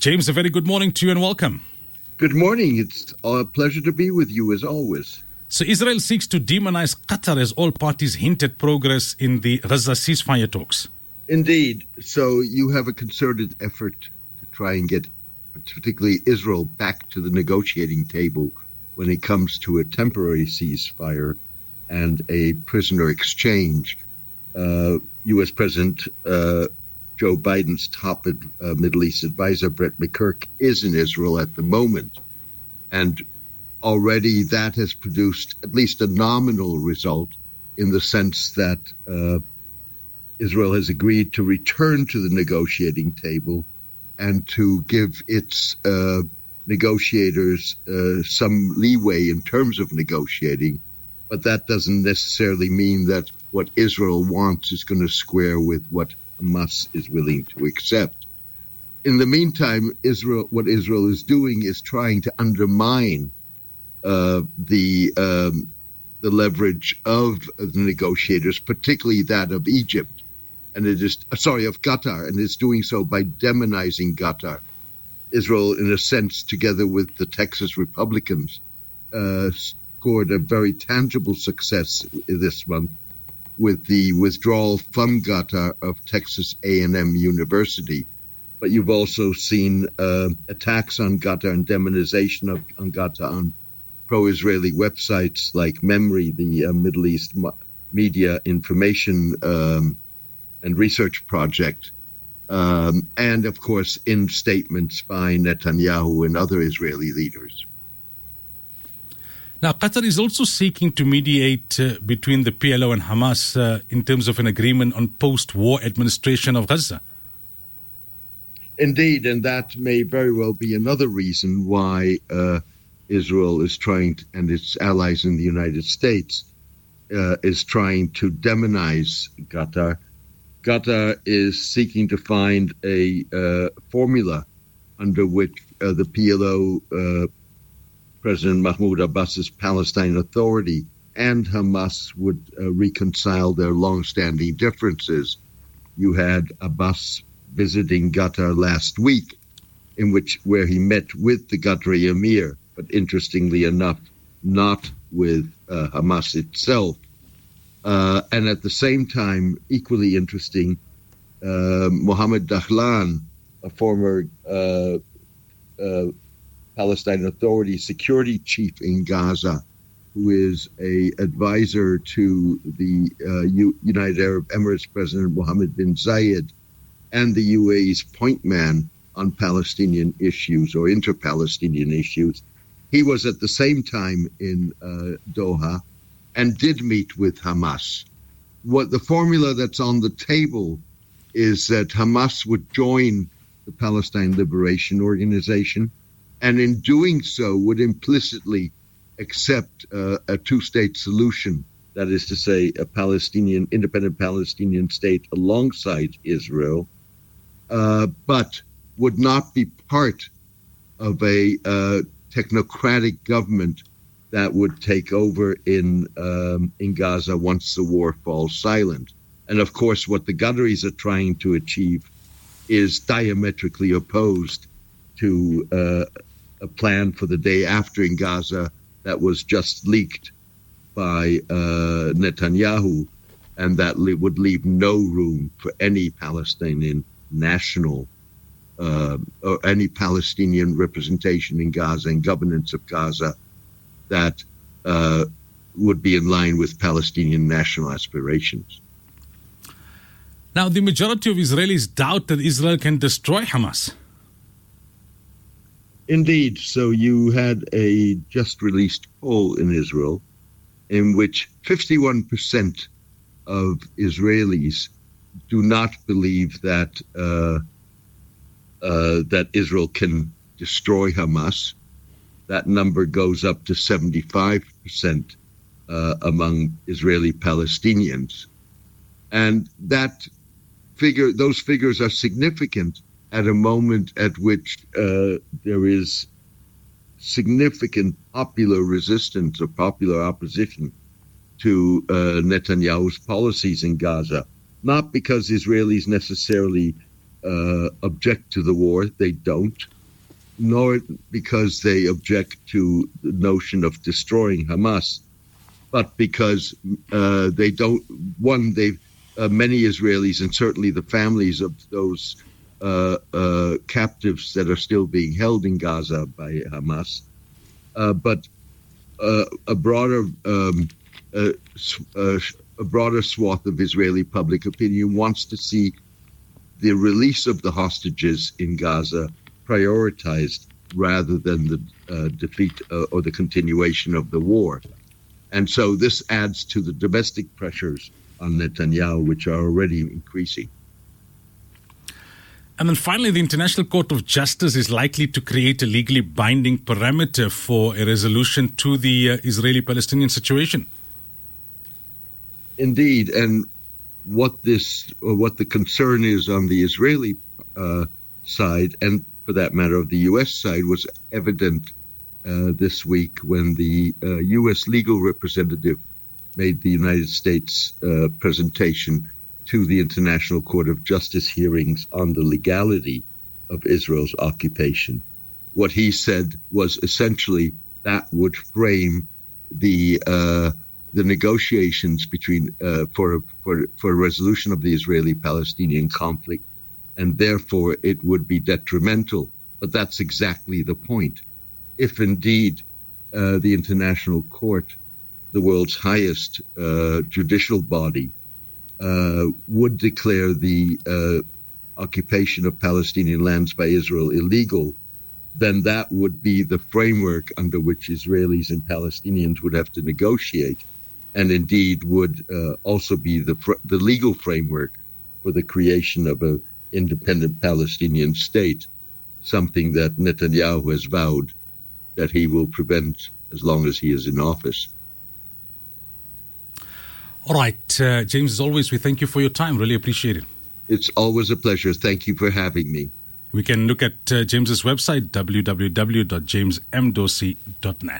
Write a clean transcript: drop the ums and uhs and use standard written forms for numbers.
James, a very good morning to you and welcome. Good morning. It's a pleasure to be with you as always. So Israel seeks to demonize Qatar as all parties hint at progress in the Gaza ceasefire talks. Indeed. So you have a concerted effort to try and get particularly Israel back to the negotiating table when it comes to a temporary ceasefire and a prisoner exchange. U.S. President Joe Biden's top Middle East advisor, Brett McGurk, is in Israel at the moment. And already that has produced at least a nominal result in the sense that Israel has agreed to return to the negotiating table and to give its negotiators some leeway in terms of negotiating. But that doesn't necessarily mean that what Israel wants is going to square with what Hamas is willing to accept. In the meantime, what Israel is doing is trying to undermine the leverage of the negotiators, particularly that of Egypt, and it is of Qatar, and it's doing so by demonizing Qatar. Israel, in a sense, together with the Texas Republicans, scored a very tangible success this month with the withdrawal from Qatar of Texas A&M University. But you've also seen attacks on Qatar and demonization on Qatar on pro-Israeli websites like Memory, the Middle East Media Information and Research Project, and, of course, in statements by Netanyahu and other Israeli leaders. Now, Qatar is also seeking to mediate between the PLO and Hamas in terms of an agreement on post-war administration of Gaza. Indeed, and that may very well be another reason why Israel is trying to, and its allies in the United States is trying to demonize Qatar. Qatar is seeking to find a formula under which the PLO President Mahmoud Abbas's Palestine Authority and Hamas would reconcile their long-standing differences. You had Abbas visiting Qatar last week, where he met with the Qatari emir, but interestingly enough, not with Hamas itself. And at the same time, equally interesting, Mohammed Dahlan, a former Palestine Authority security chief in Gaza, who is an advisor to the United Arab Emirates President Mohammed bin Zayed and the UAE's point man on Palestinian issues or inter-Palestinian issues. He was at the same time in Doha and did meet with Hamas. What the formula that's on the table is that Hamas would join the Palestine Liberation Organization, and in doing so would implicitly accept a two-state solution, that is to say, a Palestinian, independent Palestinian state alongside Israel, but would not be part of a technocratic government that would take over in Gaza once the war falls silent. And of course, what the Qataris are trying to achieve is diametrically opposed to a plan for the day after in Gaza that was just leaked by Netanyahu, and that would leave no room for any Palestinian national or any Palestinian representation in Gaza and governance of Gaza that would be in line with Palestinian national aspirations. Now, the majority of Israelis doubt that Israel can destroy Hamas. Indeed. So you had a just released poll in Israel in which 51% of Israelis do not believe that that Israel can destroy Hamas. That number goes up to 75% among Israeli Palestinians. And those figures are significant at a moment at which there is significant popular resistance or popular opposition to Netanyahu's policies in Gaza, not because Israelis necessarily object to the war. They don't, nor because they object to the notion of destroying Hamas, but because they don't. One, they've many Israelis, and certainly the families of those captives that are still being held in Gaza by Hamas, but a broader swath of Israeli public opinion wants to see the release of the hostages in Gaza prioritized rather than the defeat or the continuation of the war. And so this adds to the domestic pressures on Netanyahu, which are already increasing. And then finally, the International Court of Justice is likely to create a legally binding parameter for a resolution to the Israeli-Palestinian situation. Indeed, and what the concern is on the Israeli side, and for that matter of the U.S. side, was evident this week when the U.S. legal representative made the United States presentation to the International Court of Justice hearings on the legality of Israel's occupation. What he said was essentially that would frame the negotiations between for a resolution of the Israeli-Palestinian conflict, and therefore it would be detrimental. But that's exactly the point. If indeed the International Court, the world's highest judicial body, would declare the occupation of Palestinian lands by Israel illegal, then that would be the framework under which Israelis and Palestinians would have to negotiate, and indeed would also be the legal framework for the creation of an independent Palestinian state, something that Netanyahu has vowed that he will prevent as long as he is in office. All right, James, as always, we thank you for your time. Really appreciate it. It's always a pleasure. Thank you for having me. We can look at James's website, www.jamesmdorsey.net.